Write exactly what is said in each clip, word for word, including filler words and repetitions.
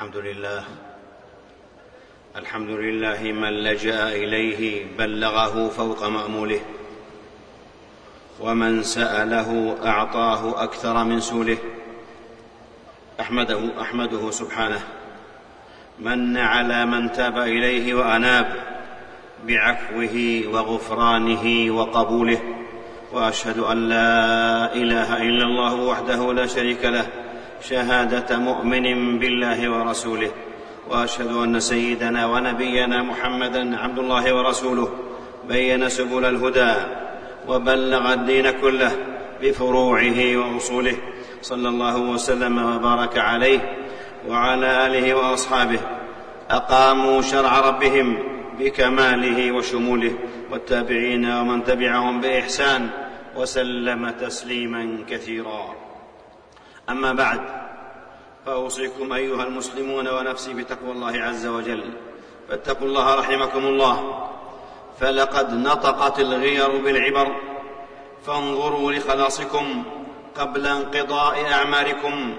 الحمد لله الحمد لله من لجأ إليه بلغه فوق مأموله، ومن سأله أعطاه أكثر من سؤله. أحمده أحمده سبحانه من على من تاب إليه وأناب بعفوه وغفرانه وقبوله، وأشهد أن لا إله إلا الله وحده لا شريك له شهادة مؤمن بالله ورسوله، وأشهد أن سيدنا ونبينا محمدًا عبد الله ورسوله بيّن سبل الهدى وبلغ الدين كله بفروعه وأصوله، صلى الله وسلم وبارك عليه وعلى آله وأصحابه. أقاموا شرع ربهم بكماله وشموله، والتابعين ومن تبعهم بإحسان وسلم تسليما كثيرا. أما بعد، فأوصيكم أيها المسلمون ونفسي بتقوى الله عز وجل، فاتقوا الله رحمكم الله. فلقد نطقت الغير بالعبر، فانظروا لخلاصكم قبل انقضاء أعماركم،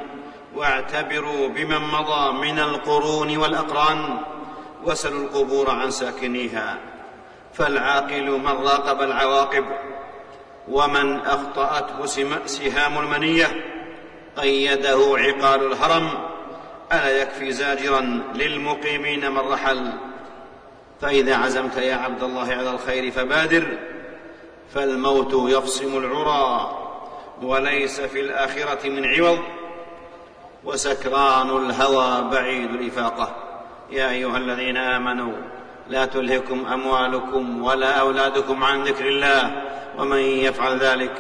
واعتبروا بمن مضى من القرون والأقران، وسلوا القبور عن ساكنيها. فالعاقل من راقب العواقب، ومن أخطأته سهام المنية قيده عقال الهرم. ألا يكفي زاجرا للمقيمين من رحل؟ فإذا عزمت يا عبد الله على الخير فبادر، فالموت يفصم العرى وليس في الآخرة من عوض، وسكران الهوى بعيد الإفاقة. يا أيها الذين آمنوا لا تلهكم أموالكم ولا أولادكم عن ذكر الله، ومن يفعل ذلك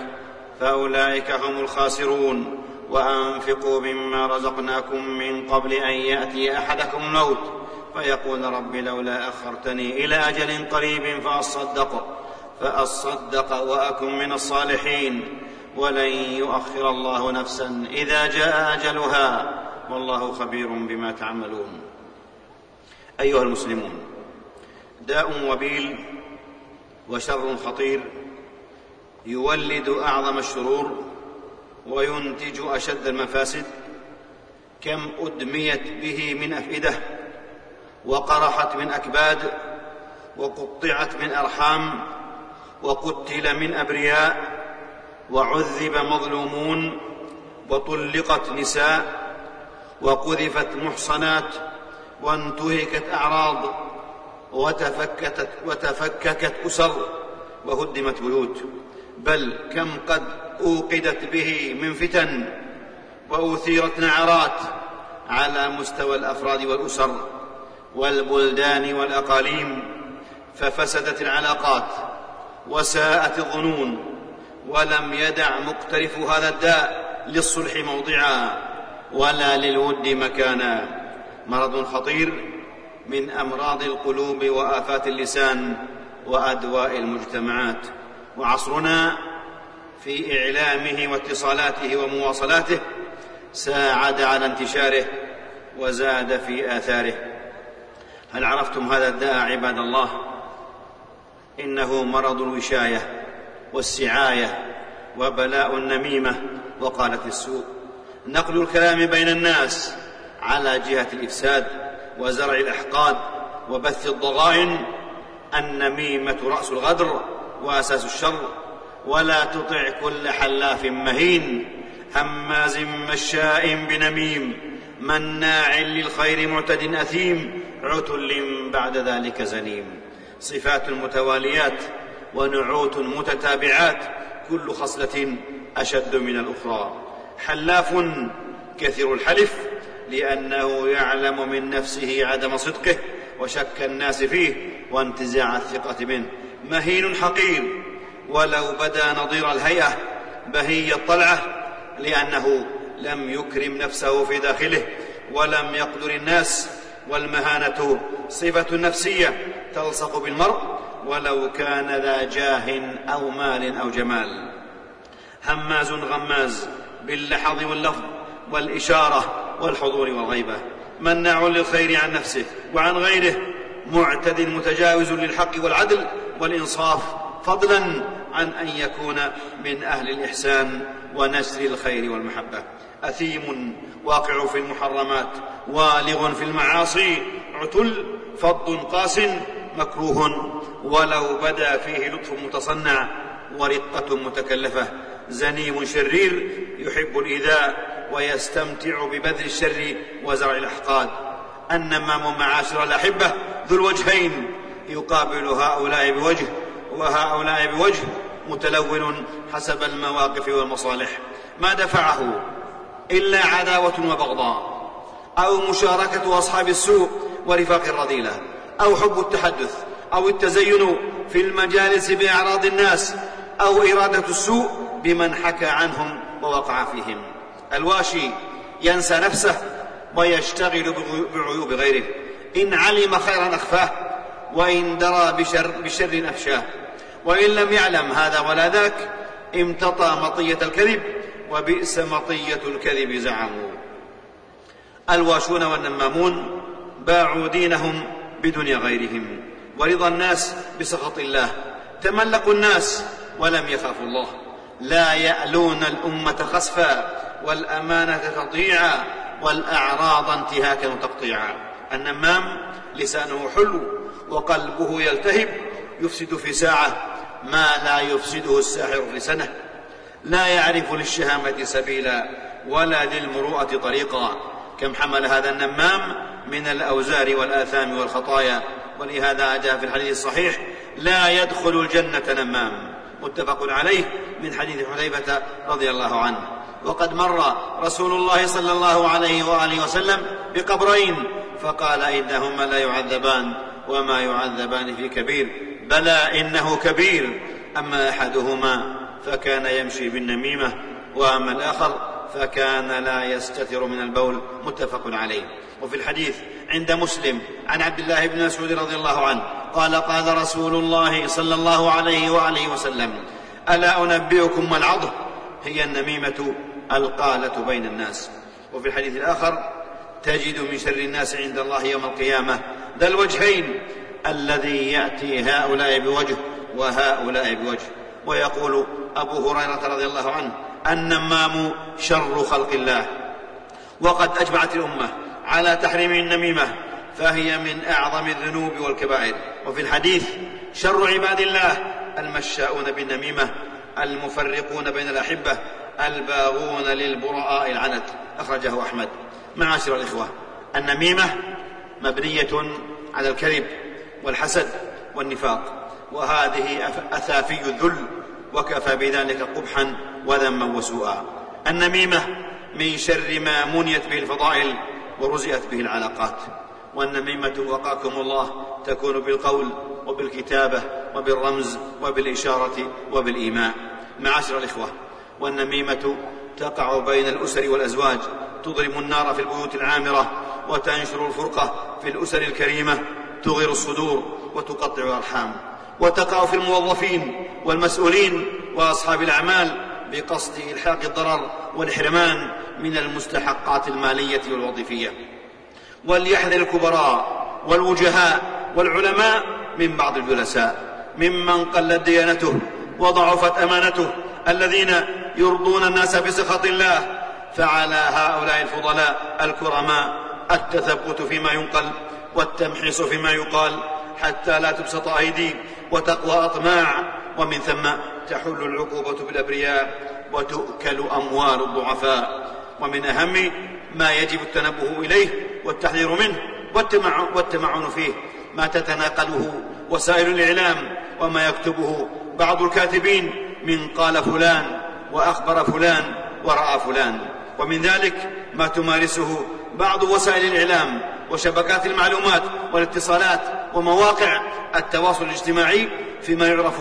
فأولئك هم الخاسرون. وأنفقوا مما رزقناكم من قبل أن يأتي أحدكم الموت فيقول رب لولا أخرتني إلى أجل قريب فأصدق فأصدق وأكن من الصالحين. ولن يؤخر الله نفسا إذا جاء أجلها، والله خبير بما تعملون. أيها المسلمون، داء وبيل وشر خطير يولد أعظم الشرور وينتج أشد المفاسد. كم أدميت به من أفئدة، وقرحت من أكباد، وقطعت من أرحام، وقتل من أبرياء، وعذب مظلومون، وطلقت نساء، وقذفت محصنات، وانتهكت أعراض، وتفككت, وتفككت أسر، وهدمت بيوت. بل كم قد أوقدت به من فتن وأثيرت نعرات على مستوى الأفراد والأسر والبلدان والأقاليم، ففسدت العلاقات وساءت الظنون، ولم يدع مقترف هذا الداء للصلح موضعا ولا للود مكانا. مرض خطير من أمراض القلوب وآفات اللسان وأدواء المجتمعات، وعصرنا في إعلامه واتصالاته ومواصلاته ساعد على انتشاره وزاد في آثاره. هل عرفتم هذا الداء عباد الله؟ إنه مرض الوشاية والسعاية وبلاء النميمة وقالت السوء، نقل الكلام بين الناس على جهة الإفساد وزرع الأحقاد وبث الضغائن. النميمة رأس الغدر وأساس الشر، ولا تطع كل حلاف مهين، هماز مشاء بنميم، مناع للخير معتد أثيم، عتل بعد ذلك زنيم. صفات متواليات ونعوت متتابعات، كل خصلة أشد من الأخرى. حلاف كثير الحلف، لأنه يعلم من نفسه عدم صدقه وشك الناس فيه وانتزاع الثقة منه. مهين حقير، ولو بدا نظير الهيئة بهي الطلعة، لأنه لم يكرم نفسه في داخله ولم يقدر الناس. والمهانة صفة نفسية تلصق بالمرء ولو كان ذا جاه أو مال أو جمال. هماز غماز باللحظ واللفظ والإشارة والحضور والغيبة، مناع للخير عن نفسه وعن غيره، معتد متجاوز للحق والعدل والإنصاف فضلا عن أن يكون من أهل الإحسان ونشر الخير والمحبة. أثيم واقع في المحرمات، والغ في المعاصي، عتل فض قاس مكروه ولو بدا فيه لطف متصنع ورقة متكلفة، زنيم شرير يحب الإيذاء ويستمتع ببذل الشر وزرع الأحقاد. أنما معاشر الأحبة ذو الوجهين، يقابل هؤلاء بوجه وهؤلاء بوجه، متلون حسب المواقف والمصالح، ما دفعه إلا عداوة وبغضاء، أو مشاركة أصحاب السوء ورفاق الرذيلة، أو حب التحدث، أو التزين في المجالس بأعراض الناس، أو إرادة السوء بمن حكى عنهم ووقع فيهم. الواشي ينسى نفسه ويشتغل بعيوب غيره، إن علم خيرا أخفاه، وإن درى بشر, بشر أفشاه، وإن لم يعلم هذا ولا ذاك امتطى مطية الكذب، وبئس مطية الكذب زعموا. الواشون والنمامون باعوا دينهم بدنيا غيرهم، ورضى الناس بسخط الله، تملقوا الناس ولم يخافوا الله، لا يألون الأمة خسفا، والأمانة تضيعا، والأعراض انتهاكا وتقطيعا. النمام لسانه حلو وقلبه يلتهب، يفسد في ساعة ما لا يفسده الساحر في سنة، لا يعرف للشهامة سبيلا ولا للمروءة طريقا. كم حمل هذا النمام من الأوزار والآثام والخطايا، ولهذا جاء في الحديث الصحيح: لا يدخل الجنة نمام، متفق عليه من حديث حذيفة رضي الله عنه. وقد مر رسول الله صلى الله عليه وآله وسلم بقبرين فقال: إنهما لا يعذبان وما يعذبان في كبير، بلى إنه كبير. أما أحدهما فكان يمشي بالنميمة، وأما الآخر فكان لا يستتر من البول، متفق عليه. وفي الحديث عند مسلم عن عبد الله بن مسعود رضي الله عنه قال: قال رسول الله صلى الله عليه وآله وسلم: ألا أنبئكم والعض هي النميمة القالة بين الناس. وفي الحديث الآخر: تجد من شر الناس عند الله يوم القيامة ذا الوجهين، الذي يأتي هؤلاء بوجه وهؤلاء بوجه. ويقول أبو هريرة رضي الله عنه: النمام شر خلق الله. وقد أجمعت الأمة على تحريم النميمة، فهي من أعظم الذنوب والكبائر. وفي الحديث: شر عباد الله المشاؤون بالنميمة، المفرقون بين الأحبة، الباغون للبراء العنت، أخرجه أحمد. معاشر الإخوة، النميمة مبنية على الكذب والحسد والنفاق، وهذه أثافي الذل، وكفى بذلك قبحا وذما وسوءا. النميمة من شر ما منيت به الفضائل ورزئت به العلاقات. والنميمة وقاكم الله تكون بالقول وبالكتابة وبالرمز وبالإشارة وبالإيماء. معاشر الإخوة، والنميمة تقع بين الأسر والأزواج، تضرم النار في البيوت العامرة، وتنشر الفرقة في الأسر الكريمة، تغير الصدور وتقطع الأرحام. وتقع في الموظفين والمسؤولين وأصحاب الأعمال بقصد إلحاق الضرر والحرمان من المستحقات المالية والوظيفية. وليحذر الكبراء والوجهاء والعلماء من بعض الجلساء، ممن قلت ديانته وضعفت أمانته، الذين يرضون الناس بسخط الله. فعلى هؤلاء الفضلاء الكرماء التثبت فيما ينقل، والتمحيص فيما يقال، حتى لا تبسط أيدي، وتقوى أطماع، ومن ثم تحل العقوبة بالأبرياء، وتؤكل أموال الضعفاء. ومن أهم ما يجب التنبه إليه والتحذير منه والتمعن فيه ما تتناقله وسائل الإعلام، وما يكتبه بعض الكاتبين من قال فلان وأخبر فلان ورأى فلان. ومن ذلك ما تمارسه بعض وسائل الإعلام وشبكات المعلومات والاتصالات ومواقع التواصل الاجتماعي فيما يعرف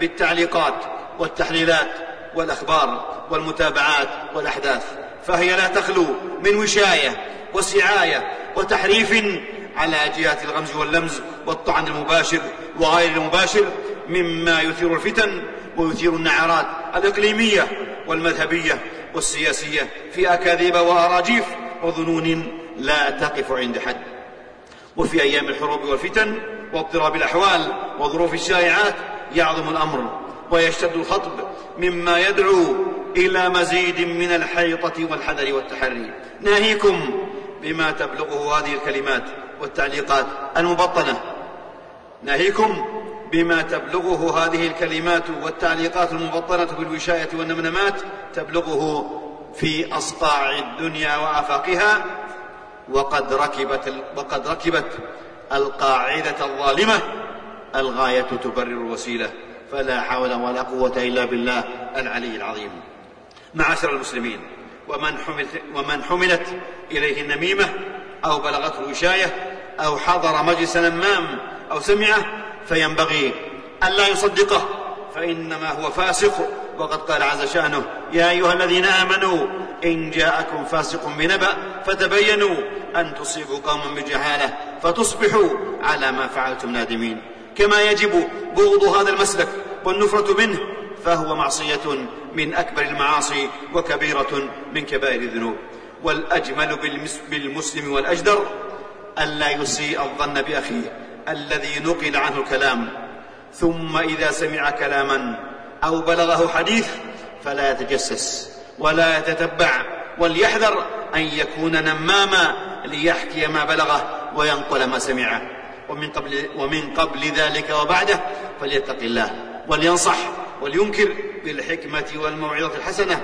بالتعليقات والتحليلات والأخبار والمتابعات والأحداث، فهي لا تخلو من وشاية وسعاية وتحريف على جهات الغمز واللمز والطعن المباشر وغير المباشر، مما يثير الفتن ويثير النعرات الإقليمية والمذهبية والسياسية في أكاذيب وأراجيف وظنون لا تقف عند حد. وفي أيام الحروب والفتن واضطراب الأحوال وظروف الشائعات يعظم الأمر ويشتد الخطب مما يدعو إلى مزيد من الحيطة والحذر والتحري. ناهيكم بما تبلغه هذه الكلمات والتعليقات المبطنة ناهيكم بما تبلغه هذه الكلمات والتعليقات المبطنة بالوشاية والنمنمات تبلغه في أصقاع الدنيا وآفاقها. وقد ركبت, وقد ركبت القاعدة الظالمة: الغاية تبرر الوسيلة. فلا حول ولا قوة إلا بالله العلي العظيم. معاشر المسلمين، ومن حملت, ومن حملت إليه النميمة أو بلغته الوشاية أو حضر مجلس نمام أو سمعه فينبغي ألا يصدقه، فإنما هو فاسق. وقد قال عز شأنه: يا أيها الذين آمنوا إن جاءكم فاسق بنبأ فتبينوا أن تصيبوا قوما بجهالة فتصبحوا على ما فعلتم نادمين. كما يجب بغض هذا المسلك والنفرة منه، فهو معصية من أكبر المعاصي وكبيرة من كبائر الذنوب. والأجمل بالمسلم والأجدر ألا يسيء الظن بأخيه الذي نقل عنه الكلام، ثم إذا سمع كلاما أو بلغه حديث فلا يتجسس ولا يتتبع، وليحذر أن يكون نماما ليحكي ما بلغه وينقل ما سمعه. ومن قبل, ومن قبل ذلك وبعده فليتق الله ولينصح ولينكر بالحكمة والموعظة الحسنة،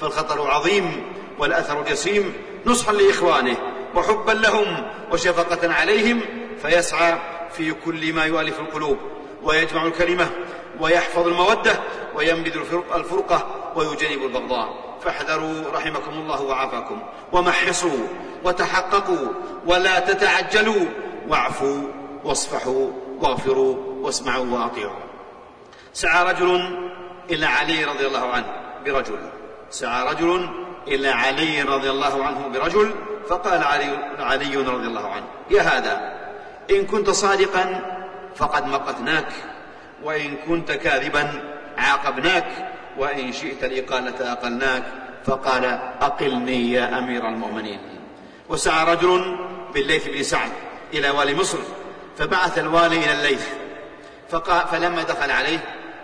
فالخطر عظيم والأثر جسيم. نصحا لإخوانه وحبا لهم وشفقة عليهم، فيسعى في كل ما يؤلف القلوب ويجمع الكلمة ويحفظ المودة وينبذ الفرقة ويجنب البغضاء. فاحذروا رحمكم الله وعافاكم، ومحصوا وتحققوا ولا تتعجلوا، واعفوا واصفحوا واغفروا واسمعوا واطيعوا. سعى رجل إلى علي رضي الله عنه برجل سعى رجل إلى علي رضي الله عنه برجل فقال علي, علي رضي الله عنه: يا هذا، إن كنت صادقا فقد مقتناك، وإن كنت كاذبا عاقبناك، وإن شئت الإقالة أقلناك. فقال: أقلني يا أمير المؤمنين. وسعى رجل بالليث بن سعد إلى والي مصر، فبعث الوالي إلى الليث، فلما دخل عليه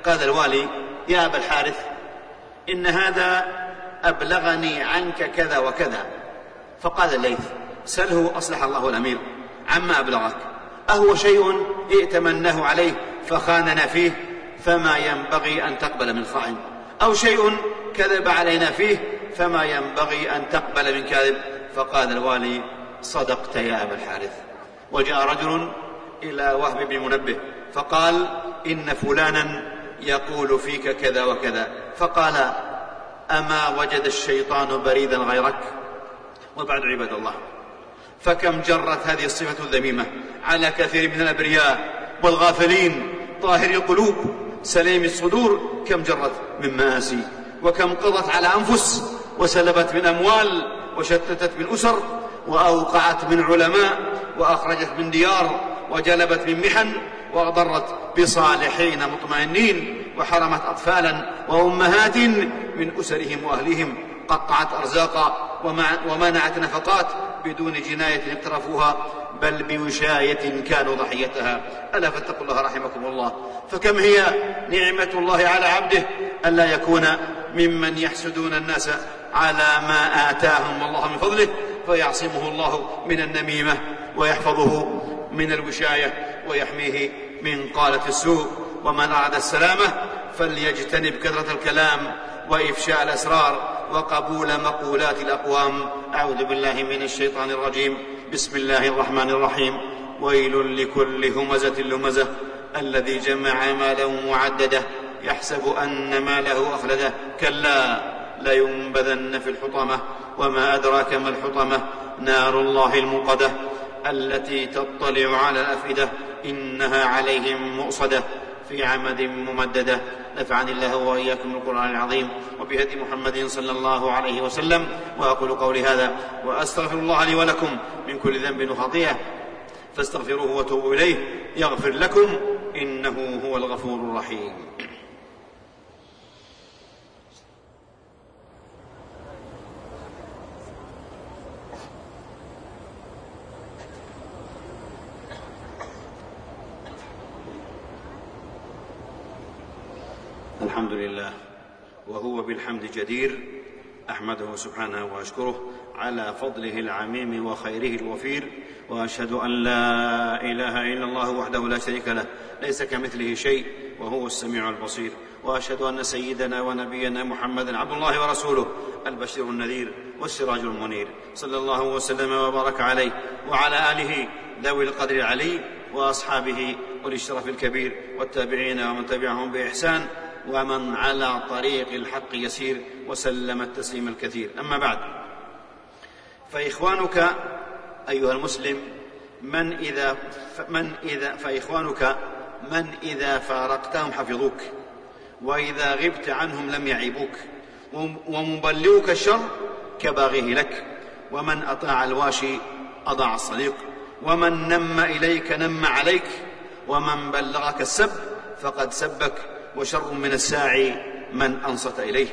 قال الوالي: يا أبا الحارث، إن هذا أبلغني عنك كذا وكذا. فقال الليث: سله أصلح الله الأمير عما أبلغك، أهو شيء ائتمناه عليه فخاننا فيه فما ينبغي أن تقبل من خائن، أو شيء كذب علينا فيه فما ينبغي أن تقبل من كاذب؟ فقال الوالي: صدقت يا أبا الحارث. وجاء رجل إلى وهب بن منبه فقال: إن فلانا يقول فيك كذا وكذا. فقال: أما وجد الشيطان بريدا غيرك؟ وبعد عباد الله، فكم جرت هذه الصفة الذميمة على كثير من الأبرياء والغافلين طاهري القلوب سليم الصدور، كم جرت من مآسي، وكم قضت على أنفس وسلبت من أموال وشتتت من أسر وأوقعت من علماء وأخرجت من ديار وجلبت من محن وأضرت بصالحين مطمئنين وحرمت أطفالا وأمهات من أسرهم وأهلهم، قطعت أرزاقا ومنعت نفقات بدون جناية اقترفوها بل بوشاية كانوا ضحيتها. ألا فاتقوا الله رحمكم الله. فكم هي نعمة الله على عبده ألا يكون ممن يحسدون الناس على ما آتاهم الله من فضله، فيعصمه الله من النميمة ويحفظه من الوشاية ويحميه من قالة السوء. ومن أراد السلامة فليجتنب كثرة الكلام وإفشاء الأسرار وقبول مقولات الأقوام. أعوذ بالله من الشيطان الرجيم. بسم الله الرحمن الرحيم. ويل لكل همزة لمزة، الذي جمع مالا وعدده، يحسب أن ماله أخلده. كلا، لينبذن في الحطمة. وما أدراك ما الحطمة؟ نار الله الموقدة، التي تطلع على الأفئدة، إنها عليهم مؤصدة، في عمد ممددة. نفعني الله وإياكم بالقرآن العظيم وبهدي محمد صلى الله عليه وسلم. وأقول قولي هذا وأستغفر الله لي ولكم من كل ذنب وخطيئة، فاستغفروه وتوبوا إليه يغفر لكم، إنه هو الغفور الرحيم. الحمد لله وهو بالحمد جدير، أحمده سبحانه وأشكره على فضله العميم وخيره الوفير، وأشهد أن لا إله إلا الله وحده لا شريك له ليس كمثله شيء وهو السميع البصير، وأشهد أن سيدنا ونبينا محمدا عبد الله ورسوله البشير النذير والسراج المنير، صلى الله وسلم وبارك عليه وعلى آله ذوي القدر العلي وأصحابه والاشتراف الكبير والتابعين ومن تبعهم بإحسان ومن على طريق الحق يسير وسلم التسليم الكثير. أما بعد، فإخوانك أيها المسلم من إذا من إذا فإخوانك من إذا فارقتهم حفظوك، وإذا غبت عنهم لم يعيبوك، ومبلوك الشر كباغيه لك، ومن أطاع الواشي أضاع الصديق، ومن نم إليك نم عليك، ومن بلغك السب فقد سبك، وشر من الساعي من أنصت إليه.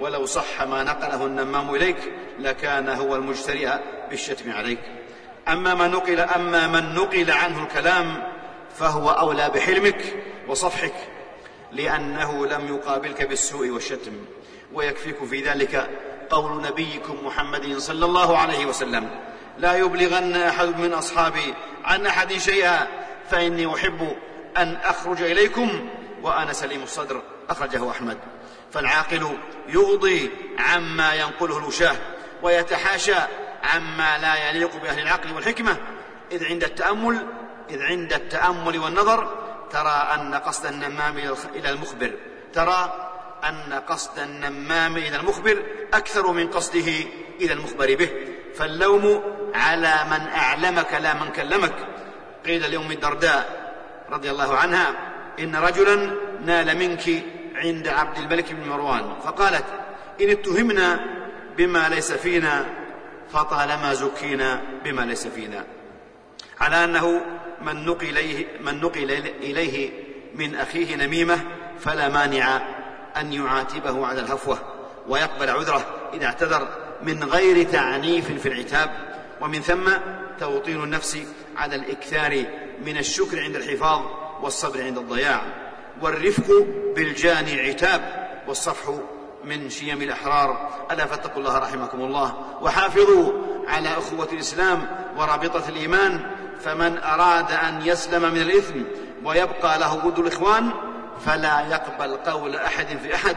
ولو صح ما نقله النمام إليك لكان هو المجترئ بالشتم عليك. أما من نقل, أما من نقل عنه الكلام فهو أولى بحلمك وصفحك، لأنه لم يقابلك بالسوء والشتم. ويكفيك في ذلك قول نبيكم محمد صلى الله عليه وسلم: لا يبلغن أحد من أصحابي عن أحد شيئا فإني أحب أن أخرج إليكم وأنا سليم الصدر، أخرجه أحمد. فالعاقل يغضي عما ينقله الوشاه، ويتحاشى عما لا يليق بأهل العقل والحكمة، إذ عند التأمل إذ عند التأمل والنظر ترى أن قصد النمام إلى المخبر ترى أن قصد النمام إلى المخبر أكثر من قصده إلى المخبر به. فاللوم على من أعلمك لا من كلمك. قيل لأم الدرداء رضي الله عنها: إن رجلا نال منك عند عبد الملك بن مروان، فقالت: إن اتهمنا بما ليس فينا فطالما زكينا بما ليس فينا، على أنه من نقل إليه, من نقل إليه من أخيه نميمة فلا مانع أن يعاتبه على الهفوة ويقبل عذره إذا اعتذر، من غير تعنيف في العتاب. ومن ثم توطين النفس على الإكثار من الشكر عند الحفاظ والصبر عند الضياع. والرفق بالجاني عتاب، والصفح من شيم الأحرار. ألا فاتقوا الله رحمكم الله، وحافظوا على أخوة الإسلام ورابطة الإيمان. فمن أراد أن يسلم من الإثم ويبقى له ود الإخوان فلا يقبل قول أحد في أحد،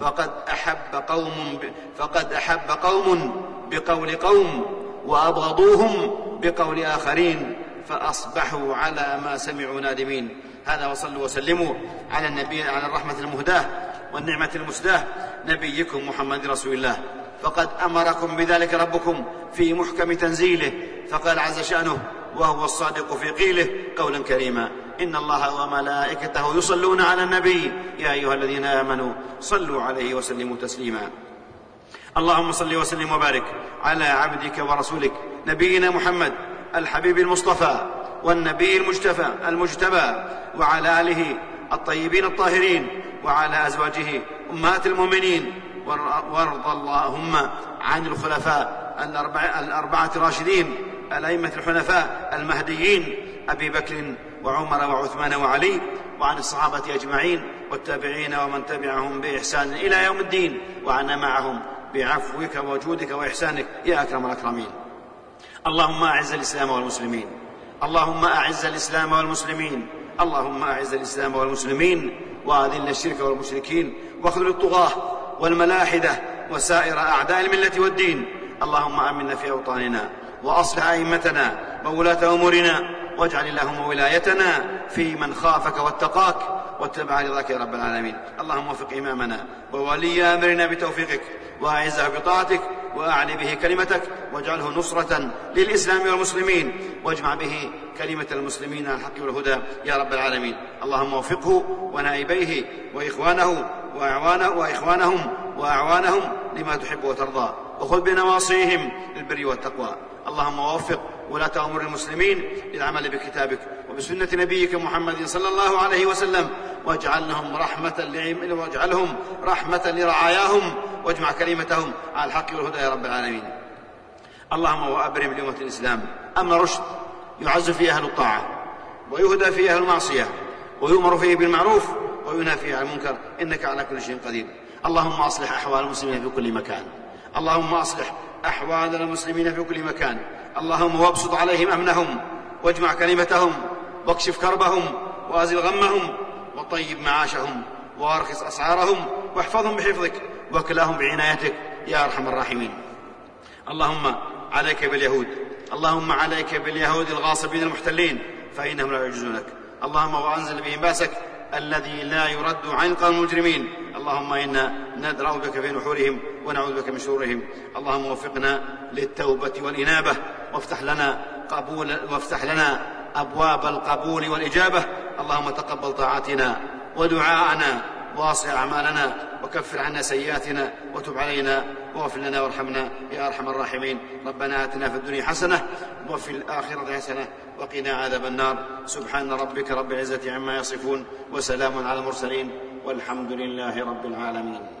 فقد أحب قوم ب... فقد أحب قوم بقول قوم وأبغضوهم بقول آخرين، فأصبحوا على ما سمعوا نادمين. هذا، وصلوا وسلموا على النبي على الرحمة المهداة والنعمة المسداة نبيكم محمد رسول الله. فقد أمركم بذلك ربكم في محكم تنزيله، فقال عز شأنه: وهو الصادق في قيله قولا كريما. إن الله وملائكته يصلون على النبي يا أيها الذين آمنوا صلوا عليه وسلموا تسليما. اللهم صل وسلم وبارك على عبدك ورسولك نبينا محمد الحبيب المصطفى والنبي المجتفى المجتبى، وعلى آله الطيبين الطاهرين، وعلى أزواجه أمهات المؤمنين، وارض اللهم عن الخلفاء الأربعة الراشدين الأئمة الحنفاء المهديين أبي بكر وعمر وعثمان وعلي، وعن الصحابة أجمعين والتابعين ومن تبعهم بإحسان إلى يوم الدين، وعنا معهم بعفوك وجودك وإحسانك يا أكرم الأكرمين. اللهم أعز الإسلام والمسلمين، اللهم أعز الإسلام والمسلمين، اللهم أعز الإسلام والمسلمين، وأذل الشرك والمشركين، واخذل الطغاة والملاحدة وسائر أعداء الملة والدين. اللهم آمنا في أوطاننا، وأصلح أئمتنا وولاة أمورنا، واجعل اللهم ولايتنا في من خافك واتقاك واتبع رضاك يا رب العالمين. اللهم وفق إمامنا وولي أمرنا بتوفيقك، وأعزه بطاعتك، وأعلي به كلمتك، واجعله نصرة للإسلام والمسلمين، واجمع به كلمة المسلمين على الحق والهدى يا رب العالمين. اللهم وفقه ونائبيه وإخوانه وأعوانه وإخوانهم وأعوانهم لما تحب وترضى، وخذ بنواصيهم للبر والتقوى. اللهم وفق ولاة أمور المسلمين للعمل بكتابك وبسنة نبيك محمد صلى الله عليه وسلم، واجعلهم رحمة لعم واجعلهم رحمة لرعاياهم، واجمع كلمتهم على الحق والهدى يا رب العالمين. اللهم وأبرم لأمة الإسلام أمن رشد، يعز فيه أهل الطاعة، ويهدى فيه أهل المعصية، ويؤمر فيه بالمعروف، وينافي عن المنكر، إنك على كل شيء قدير. اللهم أصلح أحوال المسلمين في كل مكان، اللهم أصلح أحوال المسلمين في كل مكان، اللهم وابسط عليهم أمنهم، واجمع كلمتهم، واكشف كربهم، وأزل غمهم، وطيب معاشهم، وارخص أسعارهم، واحفظهم بحفظك، وكلاهم بعنايتك يا أرحم الراحمين. اللهم عليك باليهود، اللهم عليك باليهود الغاصبين المحتلين، فإنهم لا يعجزونك. اللهم وأنزل بهم بأسك الذي لا يرد عن قوم المجرمين. اللهم إنا ندرأ بك في نحورهم ونعوذ بك من شرورهم. اللهم وفقنا للتوبة والإنابة، وافتح لنا قبول وافتح لنا أبواب القبول والإجابة. اللهم تقبل طاعاتنا ودعاءنا واصل أعمالنا، وكفر عنا سيئاتنا، وتب علينا، واغفر لنا وارحمنا يا أرحم الراحمين. ربنا آتنا في الدنيا حسنة وفي الآخرة حسنة وقنا عذاب النار. سبحان ربك رب العزة عما يصفون، وسلام على المرسلين، والحمد لله رب العالمين.